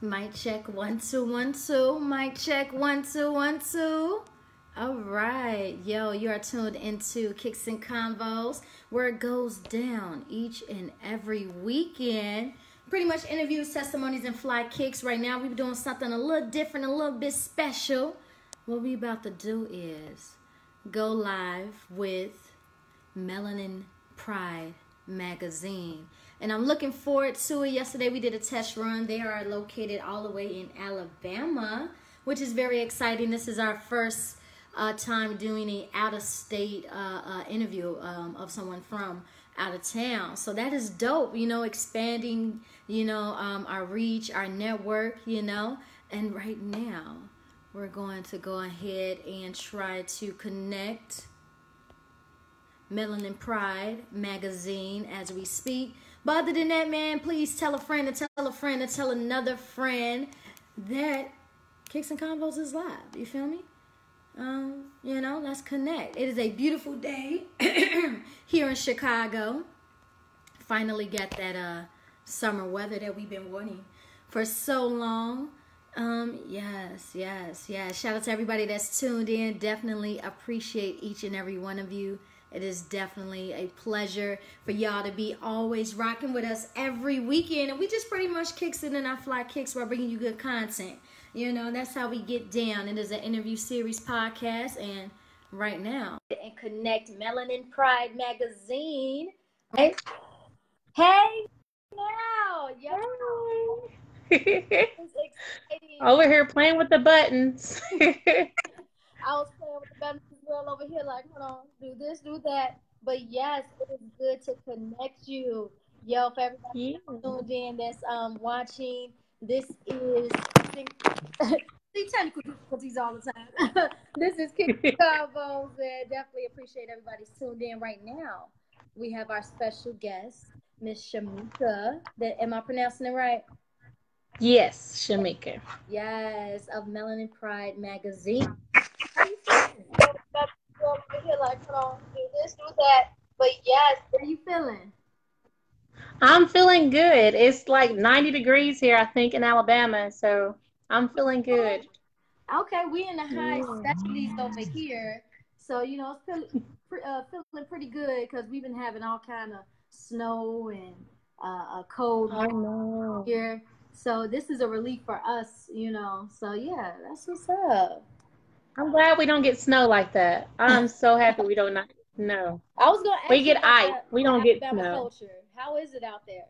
Mic check 1 2 1 2. Mic check 1 2 1 2. All right, yo, you are tuned into Kicks and Convos, where it goes down each and every weekend. Pretty much interviews, testimonies, and fly kicks. Right now, we're doing something a little different, a little bit special. What we about to do is go live with Melanin Pride Magazine. And I'm looking forward to it. Yesterday we did a test run. They are located all the way in Alabama, which is very exciting. This is our first time doing an out-of-state interview of someone from out of town. So that is dope, you know, expanding, you know, our reach, our network, you know. And right now we're going to go ahead and try to connect Melanin Pride Magazine as we speak. But other than that, man, please tell a friend and tell a friend and tell another friend that Kicks and Convos is live. You feel me? You know, let's connect. It is a beautiful day here in Chicago. Finally got that summer weather that we've been wanting for so long. Yes. Shout out to everybody that's tuned in. Definitely appreciate each and every one of you. It is definitely a pleasure for y'all to be always rocking with us every weekend. And we just pretty much kicks it in our fly kicks while bringing you good content. You know, that's how we get down. It is an interview series podcast. And right now, and connect Melanin Pride Magazine. Hey, hey now, y'all. It's exciting. Over here playing with the buttons. I was playing with the buttons as well over here, like, hold on, do this, do that. But yes, it is good to connect you. Yo, for everybody tuned in that's watching, this is technical difficulties all the time. This is Kicks and Convos. Definitely appreciate everybody's tuned in right now. We have our special guest, Miss Shamika. Am I pronouncing it right? Yes, Shamika. Yes, of Melanin Pride Magazine. But yes, how are you feeling? I'm feeling good. It's like 90 degrees here, I think, in Alabama, so I'm feeling good. Okay, we in the high 70s over here, so you know, feeling pretty good because we've been having all kind of snow and a cold here. So this is a relief for us, you know. So yeah, that's what's up. I'm glad we don't get snow like that. I'm so happy we don't not know. I was gonna ask we get ice. We don't get snow. Culture. How is it out there?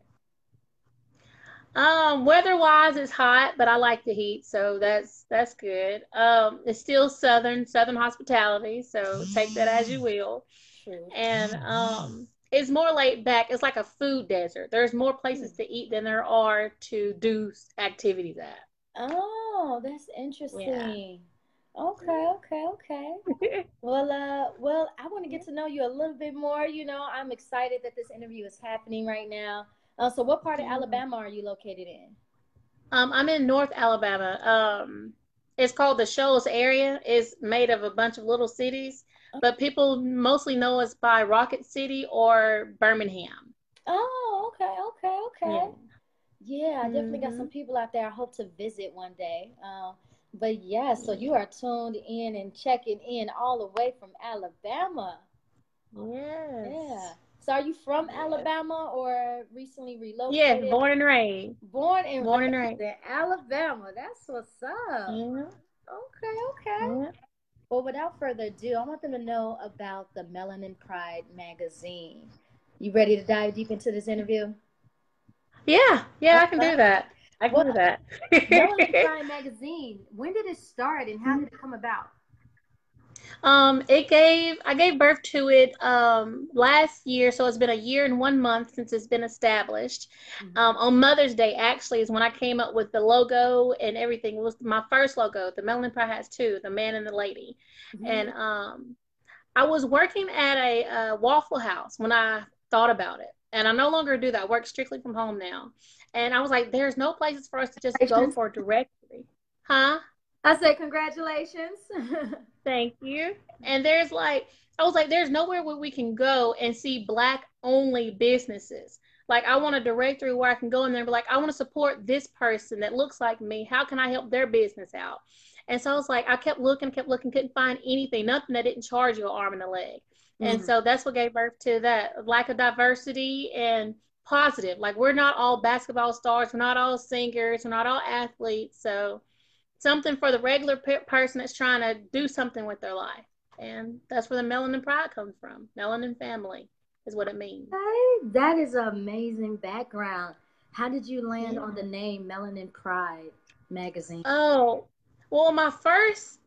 Weather-wise, it's hot, but I like the heat, so that's good. It's still southern hospitality, so take that as you will. True. And it's more laid back. It's like a food desert. There's more places to eat than there are to do activities at. Oh, that's interesting. Yeah. Okay. Well, I want to get to know you a little bit more. You know, I'm excited that this interview is happening right now. So what part of Alabama are you located in? I'm in North Alabama. It's called the Shoals area. It's made of a bunch of little cities, but people mostly know us by Rocket City or Birmingham. Oh, okay. Yeah, I definitely got some people out there I hope to visit one day. But yeah, so you are tuned in and checking in all the way from Alabama. Yes. Yeah. So are you from Alabama or recently relocated? Yeah, born and raised. Born and raised in Alabama. That's what's up. Yeah. Okay. Yeah. Well, without further ado, I want them to know about the Melanin Pride Magazine. You ready to dive deep into this interview? Yeah, I can do that. I do that. Melanin Pride Magazine, when did it start and how did it come about? I gave birth to it last year, so it's been a year and 1 month since it's been established. On Mother's Day, actually, is when I came up with the logo and everything. It was my first logo. The Melanin Pride has two, the man and the lady. And I was working at a Waffle House when I thought about it. And I no longer do that. I work strictly from home now. And I was like, there's no places for us to just go for directly. Huh? I said, congratulations. Thank you. And there's nowhere where we can go and see Black-only businesses. Like, I want a directory where I can go in there and be like, I want to support this person that looks like me. How can I help their business out? And so I was like, I kept looking, couldn't find anything, nothing that didn't charge you an arm and a leg. Mm-hmm. And so that's what gave birth to that lack of diversity and positive. Like, we're not all basketball stars. We're not all singers. We're not all athletes. So something for the regular person that's trying to do something with their life. And that's where the Melanin Pride comes from. Melanin family is what it means. That is an amazing background. How did you land on the name Melanin Pride Magazine? Oh, well, my first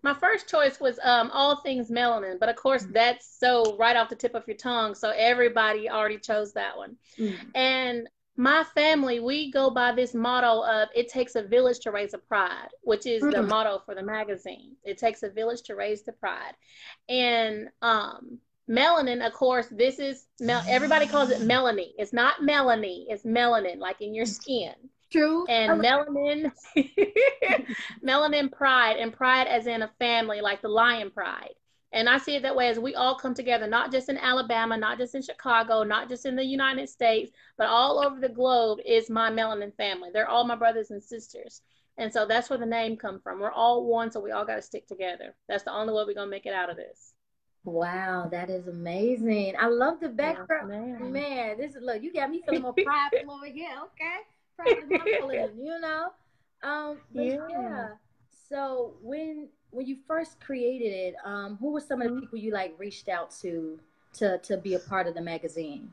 choice was all things melanin, but of course that's so right off the tip of your tongue, so everybody already chose that one. And my family, we go by this motto of it takes a village to raise a pride, which is the motto for the magazine. It takes a village to raise the pride. And melanin, of course, this is, everybody calls it Melanie. It's not Melanie, it's melanin, like in your skin. True. And melanin, melanin pride, and pride as in a family, like the lion pride. And I see it that way, as we all come together, not just in Alabama, not just in Chicago, not just in the United States, but all over the globe is my melanin family. They're all my brothers and sisters. And so that's where the name comes from. We're all one, so we all got to stick together. That's the only way we're going to make it out of this. Wow, that is amazing. I love the background. Man, this is, look, you got me feeling more pride from over here, okay? Pride from over, you know? Yeah. So when you first created it, who were some of the people you like reached out to be a part of the magazine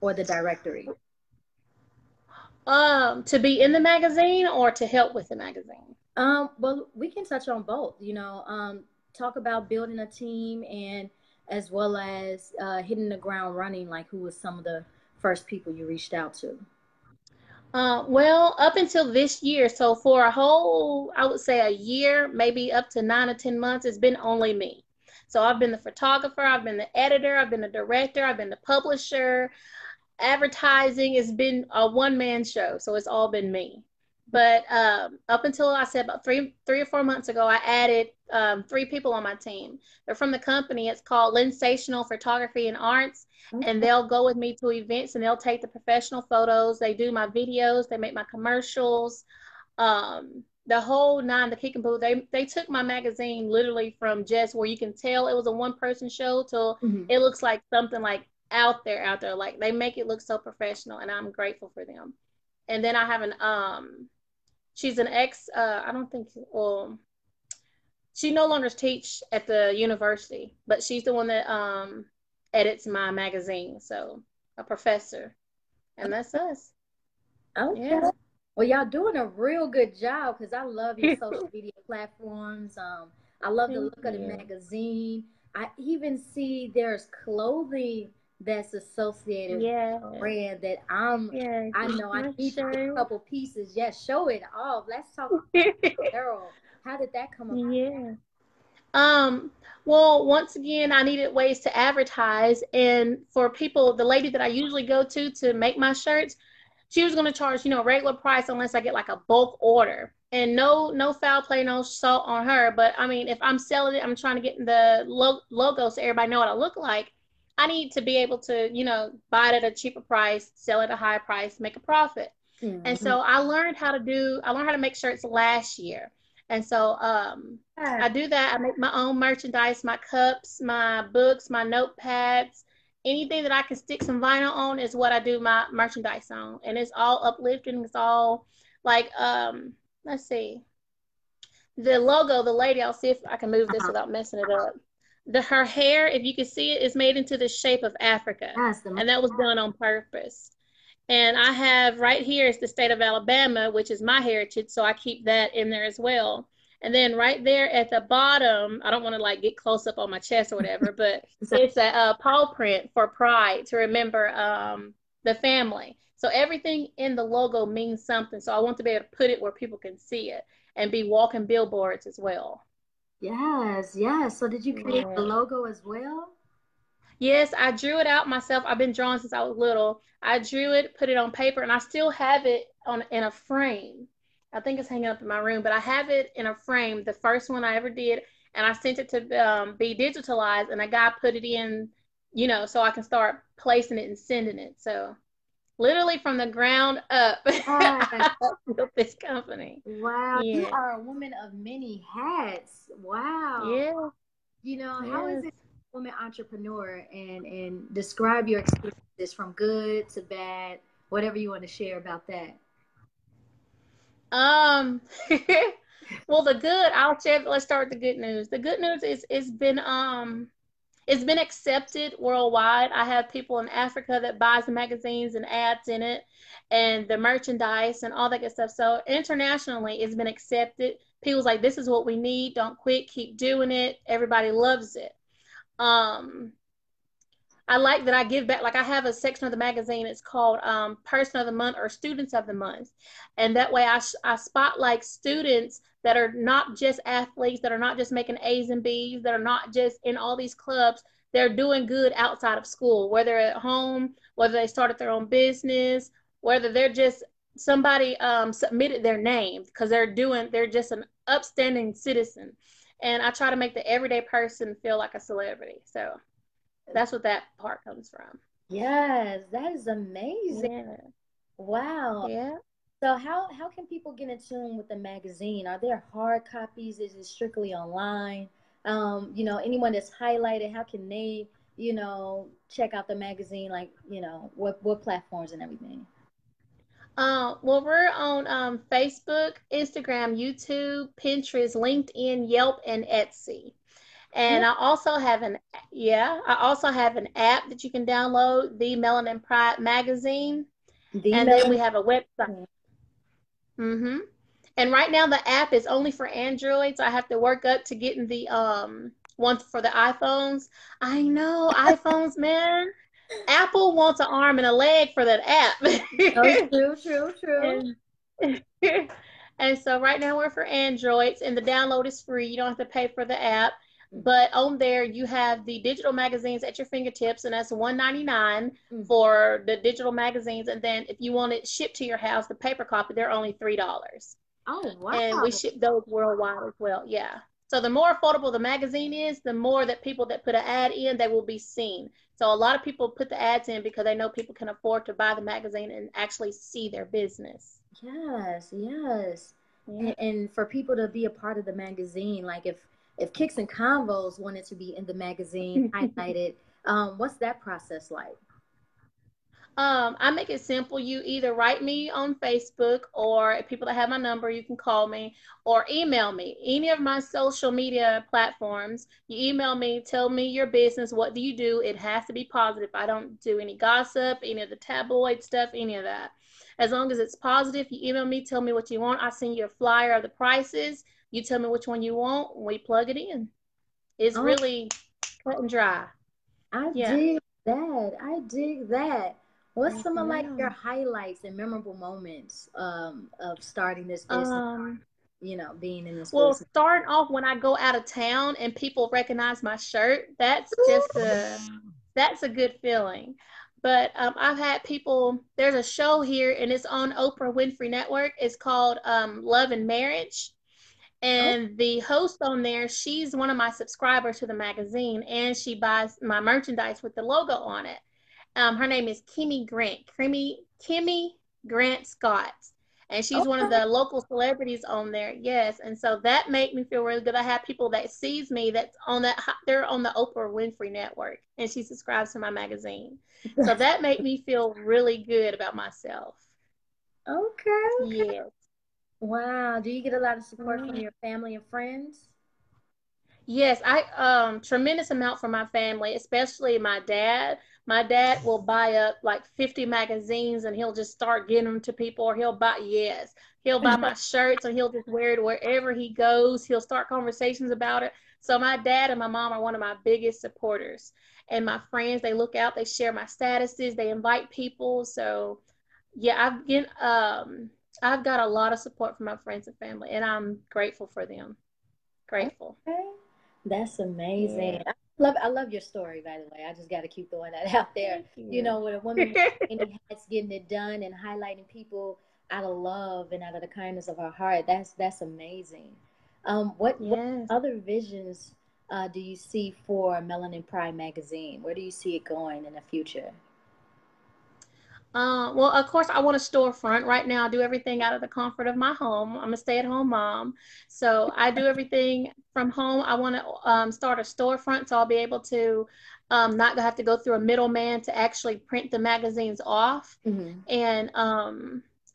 or the directory? To be in the magazine or to help with the magazine? Well, we can touch on both, you know, talk about building a team and as well as hitting the ground running, like who was some of the first people you reached out to? Well, up until this year, so for a whole, I would say a year, maybe up to 9 or 10 months, it's been only me. So I've been the photographer, I've been the editor, I've been the director, I've been the publisher, advertising. It's been a one-man show, so it's all been me. But up until, I said, about three or four months ago, I added 3 people on my team. They're from the company. It's called Lensational Photography and Arts. Okay. And they'll go with me to events, and they'll take the professional photos. They do my videos. They make my commercials. The whole nine, the Kick and Boo. They took my magazine literally from just where you can tell it was a one-person show till it looks like something like out there. Like, they make it look so professional, and I'm grateful for them. And then I have an she's an ex, I don't think, well, she no longer teaches at the university, but she's the one that edits my magazine. So a professor, and that's us. Okay. Yeah. Well, y'all doing a real good job, because I love your social media platforms. I love the look of the magazine. I even see there's clothing that's associated with a brand that I know I need a couple pieces. Yes, show it off. Let's talk about Carol. How did that come about? Yeah. Well, once again, I needed ways to advertise, and for people, the lady that I usually go to make my shirts, she was going to charge, you know, regular price unless I get like a bulk order. And no foul play, no salt on her, but I mean, if I'm selling it, I'm trying to get the logo so everybody know what I look like. I need to be able to, you know, buy it at a cheaper price, sell it at a higher price, make a profit. And so I learned how to make shirts last year. And so I do that. I make my own merchandise, my cups, my books, my notepads, anything that I can stick some vinyl on is what I do my merchandise on. And it's all uplifting. It's all like, let's see. The logo, the lady, I'll see if I can move this without messing it up. Her hair, if you can see it, is made into the shape of Africa. Awesome. And that was done on purpose. And I have right here is the state of Alabama, which is my heritage, so I keep that in there as well. And then right there at the bottom, I don't want to like get close up on my chest or whatever, but it's a paw print for pride, to remember the family. So everything in the logo means something, so I want to be able to put it where people can see it and be walking billboards as well. Yes. So did you create the logo as well? Yes, I drew it out myself. I've been drawing since I was little. I drew it, put it on paper, and I still have it in a frame. I think it's hanging up in my room, but I have it in a frame, the first one I ever did, and I sent it to be digitalized, and a guy put it in, you know, so I can start placing it and sending it. So literally from the ground up. I built this company. Wow. Yeah. You are a woman of many hats. Wow. Yeah. You know, yes. How is it a woman entrepreneur, and describe your experiences from good to bad, whatever you want to share about that. Well, the good, I'll share. Let's start with the good news. The good news is it's been accepted worldwide. I have people in Africa that buys the magazines and ads in it, and the merchandise and all that good stuff. So internationally, it's been accepted. People's like, this is what we need. Don't quit. Keep doing it. Everybody loves it. I like that I give back. Like, I have a section of the magazine. It's called Person of the Month or Students of the Month. And that way I spotlight students that are not just athletes, that are not just making A's and B's, that are not just in all these clubs. They're doing good outside of school, whether at home, whether they started their own business, whether they're just somebody submitted their name because they're just an upstanding citizen. And I try to make the everyday person feel like a celebrity. So that's what that part comes from. Yes, that is amazing. Yeah. Wow. Yeah. So how can people get in tune with the magazine? Are there hard copies? Is it strictly online? You know, anyone that's highlighted, how can they, you know, check out the magazine? Like, you know, what platforms and everything? Well, we're on Facebook, Instagram, YouTube, Pinterest, LinkedIn, Yelp, and Etsy. And I also have an app that you can download, the Melanin Pride Magazine. Then we have a website. Mm-hmm. And right now the app is only for Androids. I have to work up to getting the one for the iPhones. I know, iPhones, man. Apple wants an arm and a leg for that app. Oh, true. And so right now we're for Androids, and the download is free. You don't have to pay for the app. But on there, you have the digital magazines at your fingertips, and that's $1.99 for the digital magazines. And then if you want it shipped to your house, the paper copy, they're only $3. Oh, wow. And we ship those worldwide as well. Yeah. So the more affordable the magazine is, the more that people that put an ad in, they will be seen. So a lot of people put the ads in because they know people can afford to buy the magazine and actually see their business. Yes. And for people to be a part of the magazine, like if Kicks and Convos wanted to be in the magazine, highlighted, what's that process like? I make it simple. You either write me on Facebook, or if people that have my number, you can call me or email me. Any of my social media platforms, you email me, tell me your business. What do you do? It has to be positive. I don't do any gossip, any of the tabloid stuff, any of that. As long as it's positive, you email me, tell me what you want. I send you a flyer of the prices. You tell me which one you want. We plug it in. It's really cut and dry. I dig that. What's some of like your highlights and memorable moments of starting this business? You know, being in this. Well, business? Starting off when I go out of town and people recognize my shirt. That's just that's a good feeling. But I've had people, there's a show here, and it's on Oprah Winfrey Network. It's called Love and Marriage. And the host on there, she's one of my subscribers to the magazine, and she buys my merchandise with the logo on it. Her name is Kimmy Grant Scott. And she's one of the local celebrities on there. Yes. And so that made me feel really good. I have people that sees me that's on that. They're on the Oprah Winfrey Network, and she subscribes to my magazine. So that made me feel really good about myself. Okay. Yes. Wow. Do you get a lot of support from your family and friends? Yes. I tremendous amount from my family, especially my dad. My dad will buy up like 50 magazines, and he'll just start getting them to people, or he'll buy my shirts, and he'll just wear it wherever he goes. He'll start conversations about it. So my dad and my mom are one of my biggest supporters, and my friends, they look out, they share my statuses, they invite people. So yeah, I've got a lot of support from my friends and family, and I'm grateful for them. Grateful. Okay. That's amazing. Yeah. I love your story, by the way. I just got to keep throwing that out there. You know, with a woman getting it done and highlighting people out of love and out of the kindness of her heart, that's amazing. What other visions do you see for Melanin Pride Magazine? Where do you see it going in the future? Well, of course, I want a storefront. Right now, I do everything out of the comfort of my home. I'm a stay-at-home mom, so I do everything from home. I want to start a storefront, so I'll be able to not have to go through a middleman to actually print the magazines off. Mm-hmm. And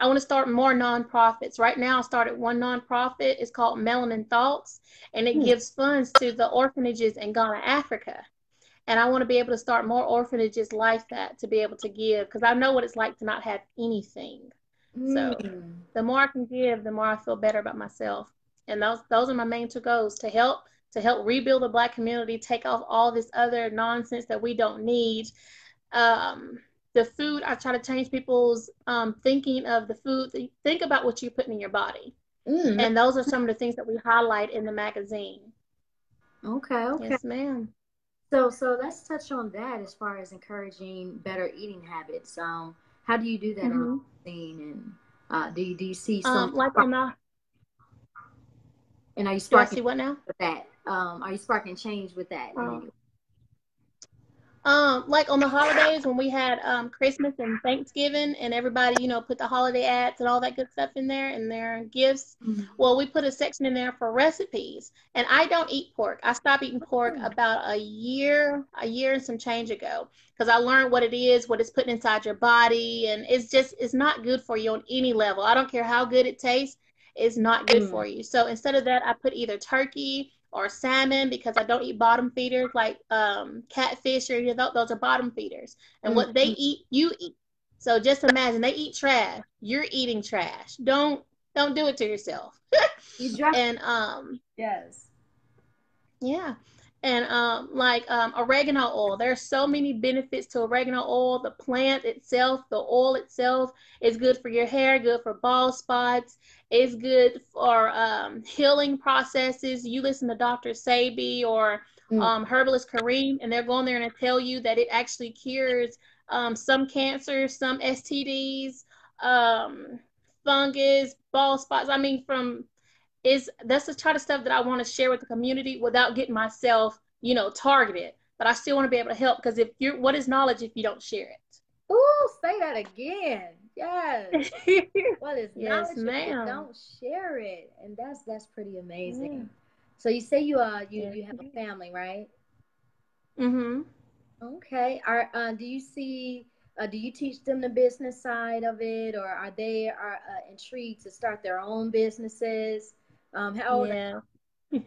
I want to start more nonprofits. Right now, I started one nonprofit. It's called Melanin Thoughts, and it gives funds to the orphanages in Ghana, Africa. And I want to be able to start more orphanages like that to be able to give, because I know what it's like to not have anything. So the more I can give, the more I feel better about myself. And those are my main two goals: to help rebuild the Black community, take off all this other nonsense that we don't need. The food, I try to change people's thinking of the food. Think about what you're putting in your body. And those are some of the things that we highlight in the magazine. Okay. Yes, ma'am. So let's touch on that as far as encouraging better eating habits. How do you do that on the scene? And do you see some like on the and are you sparking? Do I see what now? With that, are you sparking change with that? Like on the holidays when we had Christmas and Thanksgiving and everybody, put the holiday ads and all that good stuff in there and their gifts. Well, we put a section in there for recipes, and I don't eat pork. I stopped eating pork about a year and some change ago, because I learned what it is, what it's putting inside your body. And it's not good for you on any level. I don't care how good it tastes. It's not good for you. So instead of that, I put either turkey or salmon, because I don't eat bottom feeders like catfish or any of those are bottom feeders. And what they eat, you eat. So just imagine, they eat trash. You're eating trash. Don't do it to yourself. And yes. Yeah. And oregano oil. There's so many benefits to oregano oil. The plant itself, the oil itself, is good for your hair, good for bald spots. It's good for healing processes. You listen to Dr. Sebi or herbalist Kareem, and they're going there and they tell you that it actually cures some cancers, some STDs, fungus, bald spots. I mean, that's the kind of stuff that I want to share with the community without getting myself, targeted. But I still want to be able to help, because what is knowledge if you don't share it? Ooh, say that again. Yes. What is knowledge if you don't share it? And that's pretty amazing. So you say you have a family, right? Mm-hmm. Okay. Are do you teach them the business side of it, or are they intrigued to start their own businesses? How old are you?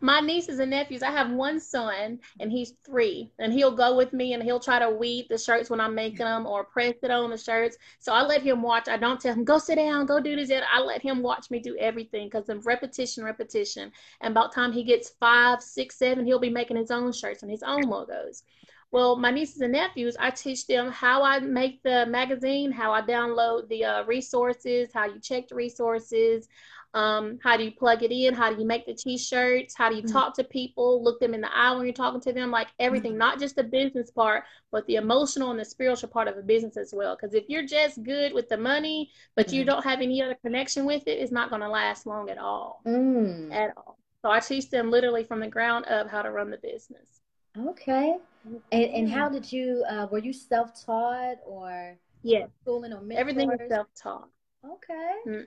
My nieces and nephews, I have one son, and he's 3, and he'll go with me, and he'll try to weed the shirts when I'm making them or press it on the shirts. So I let him watch. I don't tell him, go sit down, go do this. I let him watch me do everything, because of repetition. And about the time he gets 5, 6, 7, he'll be making his own shirts and his own logos. Well, my nieces and nephews, I teach them how I make the magazine, how I download the resources, how you check the resources, how do you plug it in, how do you make the t-shirts, how do you talk to people, look them in the eye when you're talking to them, like everything, not just the business part, but the emotional and the spiritual part of a business as well. Because if you're just good with the money, but you don't have any other connection with it, it's not going to last long at all. At all. So I teach them literally from the ground up how to run the business. Okay. And how did you, were you self-taught or schooling or mentors? Everything was self-taught. Okay.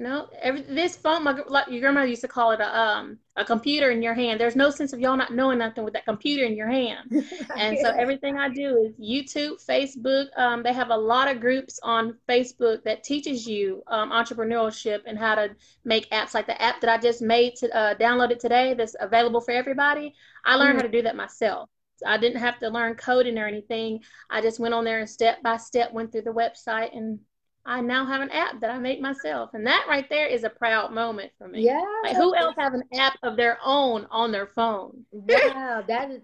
No, this phone, your grandma used to call it a computer in your hand. There's no sense of y'all not knowing nothing with that computer in your hand. And so everything I do is YouTube, Facebook. They have a lot of groups on Facebook that teaches you entrepreneurship and how to make apps. Like the app that I just made to download it today, that's available for everybody. I learned how to do that myself. I didn't have to learn coding or anything. I just went on there and step by step went through the website, and I now have an app that I made myself. And that right there is a proud moment for me. Yeah. Like, who else have an app of their own on their phone? Wow, that is,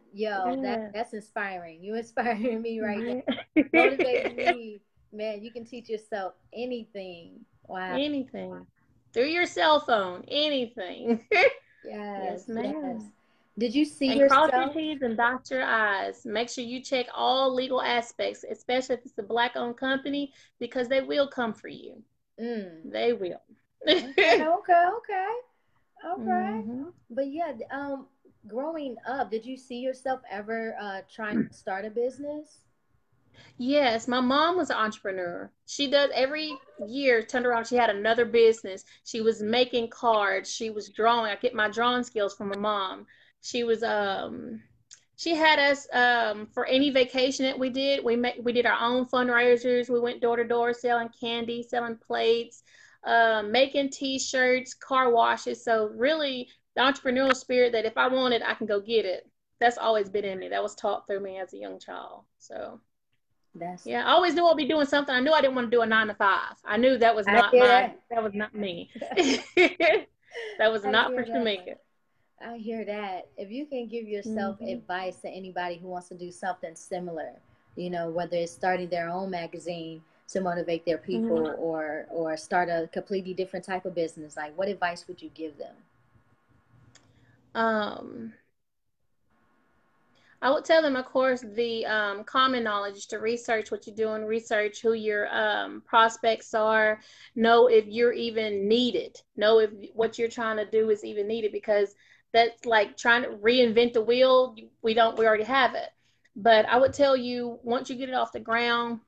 that's inspiring. You're inspiring me right now. Motivating me. Man, you can teach yourself anything. Wow. Anything. Wow. Through your cell phone, anything. Yes, ma'am. Yes. Did you see yourself? Cross your T's and dot your I's. Make sure you check all legal aspects, especially if it's a Black-owned company, because they will come for you. They will. Okay. All right. But growing up, did you see yourself ever trying to start a business? Yes, my mom was an entrepreneur. She does every year, turned around, she had another business. She was making cards. She was drawing. I get my drawing skills from my mom. She was, she had us, for any vacation that we did, we did our own fundraisers. We went door to door selling candy, selling plates, making t-shirts, car washes. So really the entrepreneurial spirit that if I want it, I can go get it. That's always been in me. That was taught through me as a young child. So that's, yeah, I always knew I'd be doing something. I knew I didn't want to do a 9-to-5. I knew that was not my, that was not me. That was not for Shamika. I hear that. If you can give yourself advice to anybody who wants to do something similar, you know, whether it's starting their own magazine to motivate their people or start a completely different type of business, like what advice would you give them? I would tell them, of course, the common knowledge is to research what you're doing, research who your prospects are, know if you're even needed, know if what you're trying to do is even needed, because that's like trying to reinvent the wheel. We already have it. But I would tell you, once you get it off the ground,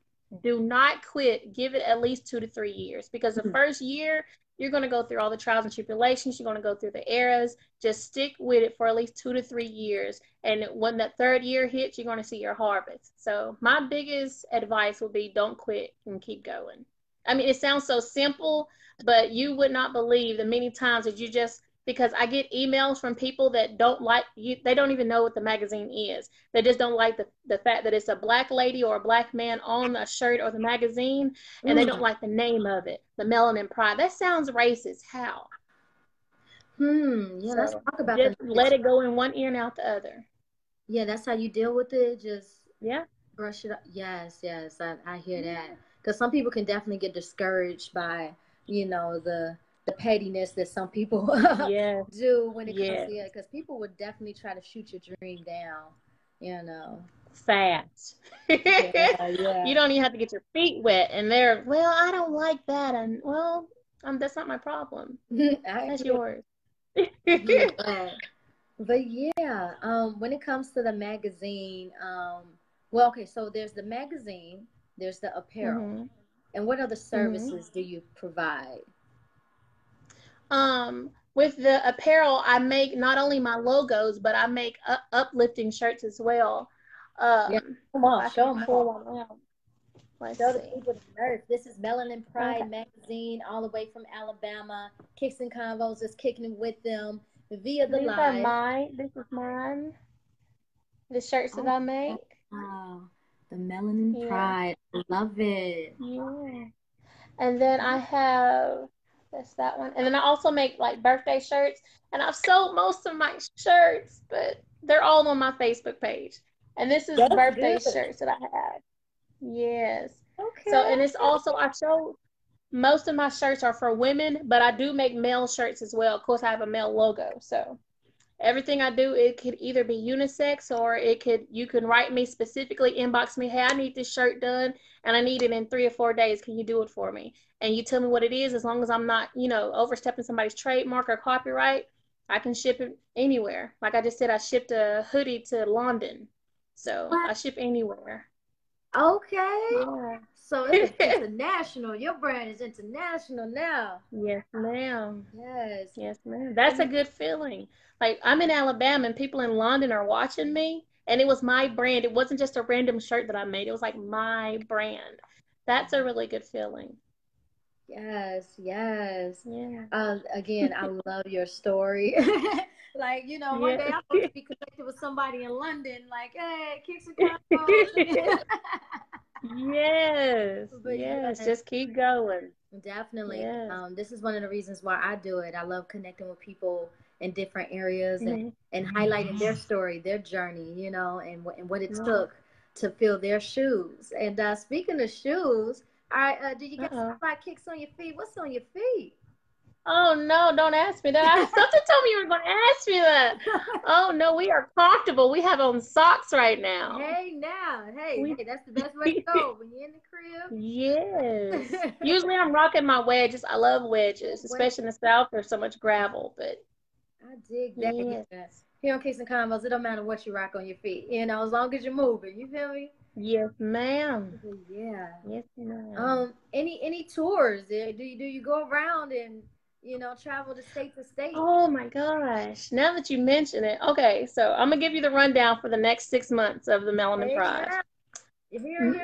do not quit. Give it at least 2 to 3 years, because the first year you're going to go through all the trials and tribulations. You're going to go through the eras. Just stick with it for at least 2 to 3 years. And when that third year hits, you're going to see your harvest. So my biggest advice would be don't quit and keep going. I mean, it sounds so simple, but you would not believe the many times that you just, because I get emails from people that don't like you. They don't even know what the magazine is. They just don't like the fact that it's a black lady or a black man on a shirt or the magazine, and they don't like the name of it, the Melanin Pride. That sounds racist. How? Yeah, so let's talk about that. Just let it go in one ear and out the other. Yeah, that's how you deal with it. Just brush it up. Yes, yes, I hear that. Because some people can definitely get discouraged by, you know, the pettiness that some people do when it comes to it, because people would definitely try to shoot your dream down, you know, fast. You don't even have to get your feet wet, and they're, well, I don't like that, and well, that's not my problem. That's yours. But yeah, when it comes to the magazine, well, okay, so there's the magazine, there's the apparel, and what other services do you provide? With the apparel, I make not only my logos, but I make uplifting shirts as well. Come on, show them. Show the people the merch. This is Melanin Pride Magazine, all the way from Alabama. Kicks and Convos is kicking with them via the live. These are mine. This is mine. The shirts that I make. Wow, the Melanin Pride. Love it. Yeah. And then I have... That's that one. And then I also make like birthday shirts, and I've sold most of my shirts, but they're all on my Facebook page. And this is birthday shirts that I have. Yes. Okay. So, and it's also, I show most of my shirts are for women, but I do make male shirts as well. Of course, I have a male logo. So everything I do, it could either be unisex, or it could, you can write me specifically, inbox me, hey, I need this shirt done, and I need it in 3 or 4 days. Can you do it for me? And you tell me what it is. As long as I'm not, you know, overstepping somebody's trademark or copyright, I can ship it anywhere. Like I just said, I shipped a hoodie to London. So I ship anywhere. Okay. Yeah. So it's international. Your brand is international now. Yes, ma'am. Yes. Yes, ma'am. That's a good feeling. Like, I'm in Alabama and people in London are watching me, and it was my brand. It wasn't just a random shirt that I made. It was like my brand. That's a really good feeling. Yes, yes. Yeah. Again, I love your story. Like, you know, one day I'm going to be connected with somebody in London, like, hey, Kicks and Convos. Yes, but yes, just keep going. Definitely. Yes. This is one of the reasons why I do it. I love connecting with people in different areas and highlighting their story, their journey, you know, and what it took to fill their shoes. And speaking of shoes, all right, do you get some fly kicks on your feet? What's on your feet? Oh, no, don't ask me that. Something told me you were going to ask me that. Oh, no, we are comfortable. We have on socks right now. Hey, now. Hey, hey, that's the best way to go when you're in the crib. Yes. Usually I'm rocking my wedges. I love wedges, especially in the South. There's so much gravel, but. I dig that. Yes. Here on Kicks and Convos, it don't matter what you rock on your feet. You know, as long as you're moving. You feel me? Yes, ma'am. Yeah. Yes, ma'am. Any tours? Do you go around and, you know, travel to state to state? Oh my gosh! Now that you mention it, okay. So I'm gonna give you the rundown for the next 6 months of the Melanin Pride. Here.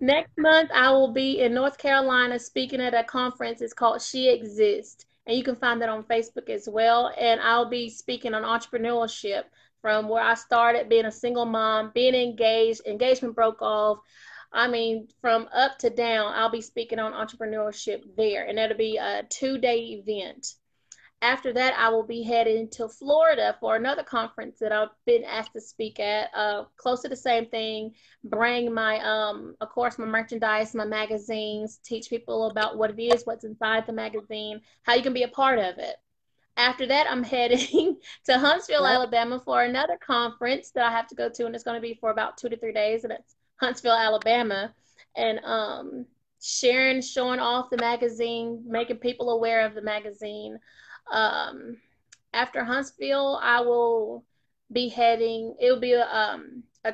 Next month, I will be in North Carolina speaking at a conference. It's called She Exist, and you can find that on Facebook as well. And I'll be speaking on entrepreneurship, from where I started, being a single mom, being engaged, engagement broke off. I mean, from up to down, I'll be speaking on entrepreneurship there. And that'll be a 2-day event. After that, I will be heading to Florida for another conference that I've been asked to speak at, close to the same thing, bring my, of course, my merchandise, my magazines, teach people about what it is, what's inside the magazine, how you can be a part of it. After that, I'm heading to Huntsville, Alabama for another conference that I have to go to, and it's going to be for about 2 to 3 days, and it's Huntsville, Alabama, and showing off the magazine, making people aware of the magazine. After Huntsville, I will be heading, it'll be a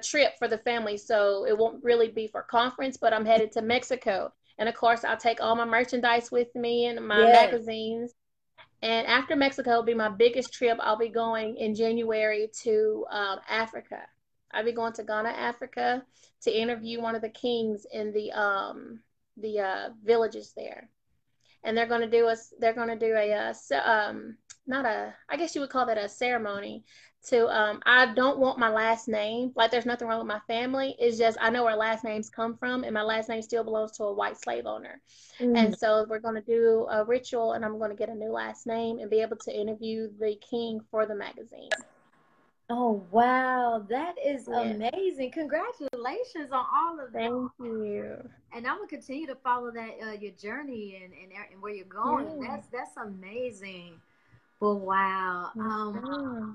trip for the family, so it won't really be for conference, but I'm headed to Mexico, and of course, I'll take all my merchandise with me and my magazines. And after Mexico will be my biggest trip. I'll be going in January to Africa. I'll be going to Ghana, Africa, to interview one of the kings in the villages there. And they're going to do I guess you would call that a ceremony. I don't want my last name. Like, there's nothing wrong with my family. It's just, I know where last names come from, and my last name still belongs to a white slave owner. Mm. And so we're going to do a ritual, and I'm going to get a new last name and be able to interview the king for the magazine. Oh, wow. That is amazing. Congratulations on all of that. Thank you. And I'm going to continue to follow that, your journey and where you're going. Yeah. That's amazing. Well, wow.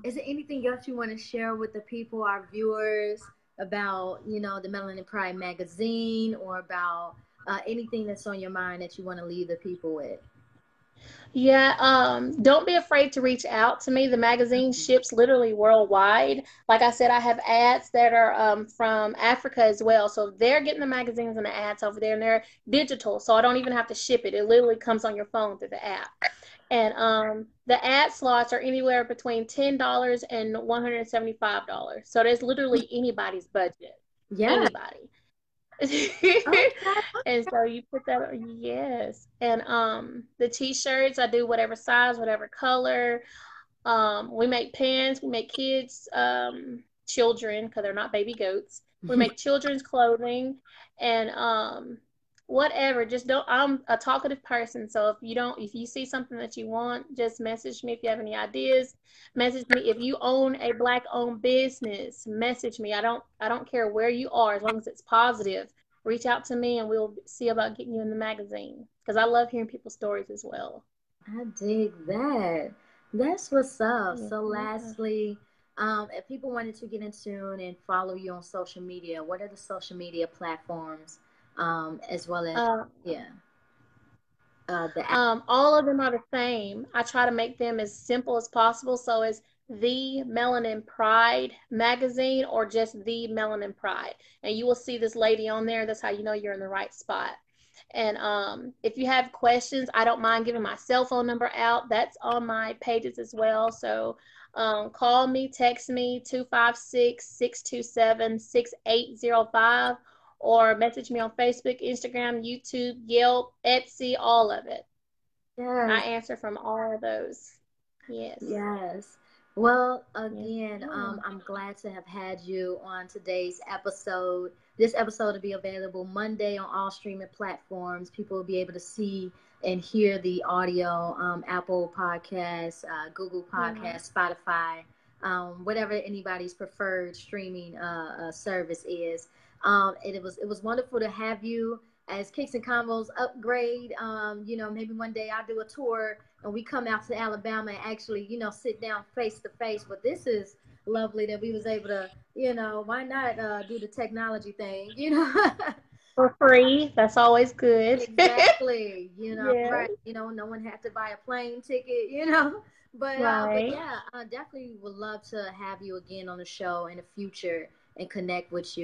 Is there anything else you want to share with the people, our viewers, about, you know, the Melanin Pride magazine, or about anything that's on your mind that you want to leave the people with? Yeah, don't be afraid to reach out to me. The magazine ships literally worldwide. Like I said, I have ads that are from Africa as well. So they're getting the magazines and the ads over there, and they're digital. So I don't even have to ship it. It literally comes on your phone through the app. And the ad slots are anywhere between $10 and $175. So there's literally anybody's budget. Yeah. Anybody. Okay. And so you put that on, yes. And the t-shirts, I do whatever size, whatever color. We make pants, we make kids, children, because they're not baby goats. We make children's clothing, and whatever. Just don't, I'm a talkative person, so if you see something that you want, just message me. If you have any ideas, message me. If you own a Black owned business, message me. I don't care where you are, as long as it's positive. Reach out to me, and we'll see about getting you in the magazine, because I love hearing people's stories as well. I dig that. That's what's up. Yeah. So lastly, if people wanted to get in tune and follow you on social media, what are the social media platforms? As well as all of them are the same. I try to make them as simple as possible, so it's The Melanin Pride Magazine, or just The Melanin Pride, and you will see this lady on there. That's how you know you're in the right spot. And if you have questions, I don't mind giving my cell phone number out. That's on my pages as well. So call me, text me, 256-627-6805, or message me on Facebook, Instagram, YouTube, Yelp, Etsy, all of it. Yes. I answer from all of those. Yes. Yes. Well, again, I'm glad to have had you on today's episode. This episode will be available Monday on all streaming platforms. People will be able to see and hear the audio, Apple Podcasts, Google Podcasts, Spotify, whatever anybody's preferred streaming service is. It was wonderful to have you as Kicks and Convos upgrade. You know, maybe one day I'll do a tour and we come out to Alabama and actually, you know, sit down face to face. But this is lovely that we was able to, you know, why not do the technology thing, you know? For free. That's always good. Exactly. You know, yeah. Right. You know, no one had to buy a plane ticket, you know. But, right. But yeah, I definitely would love to have you again on the show in the future. and connect with you.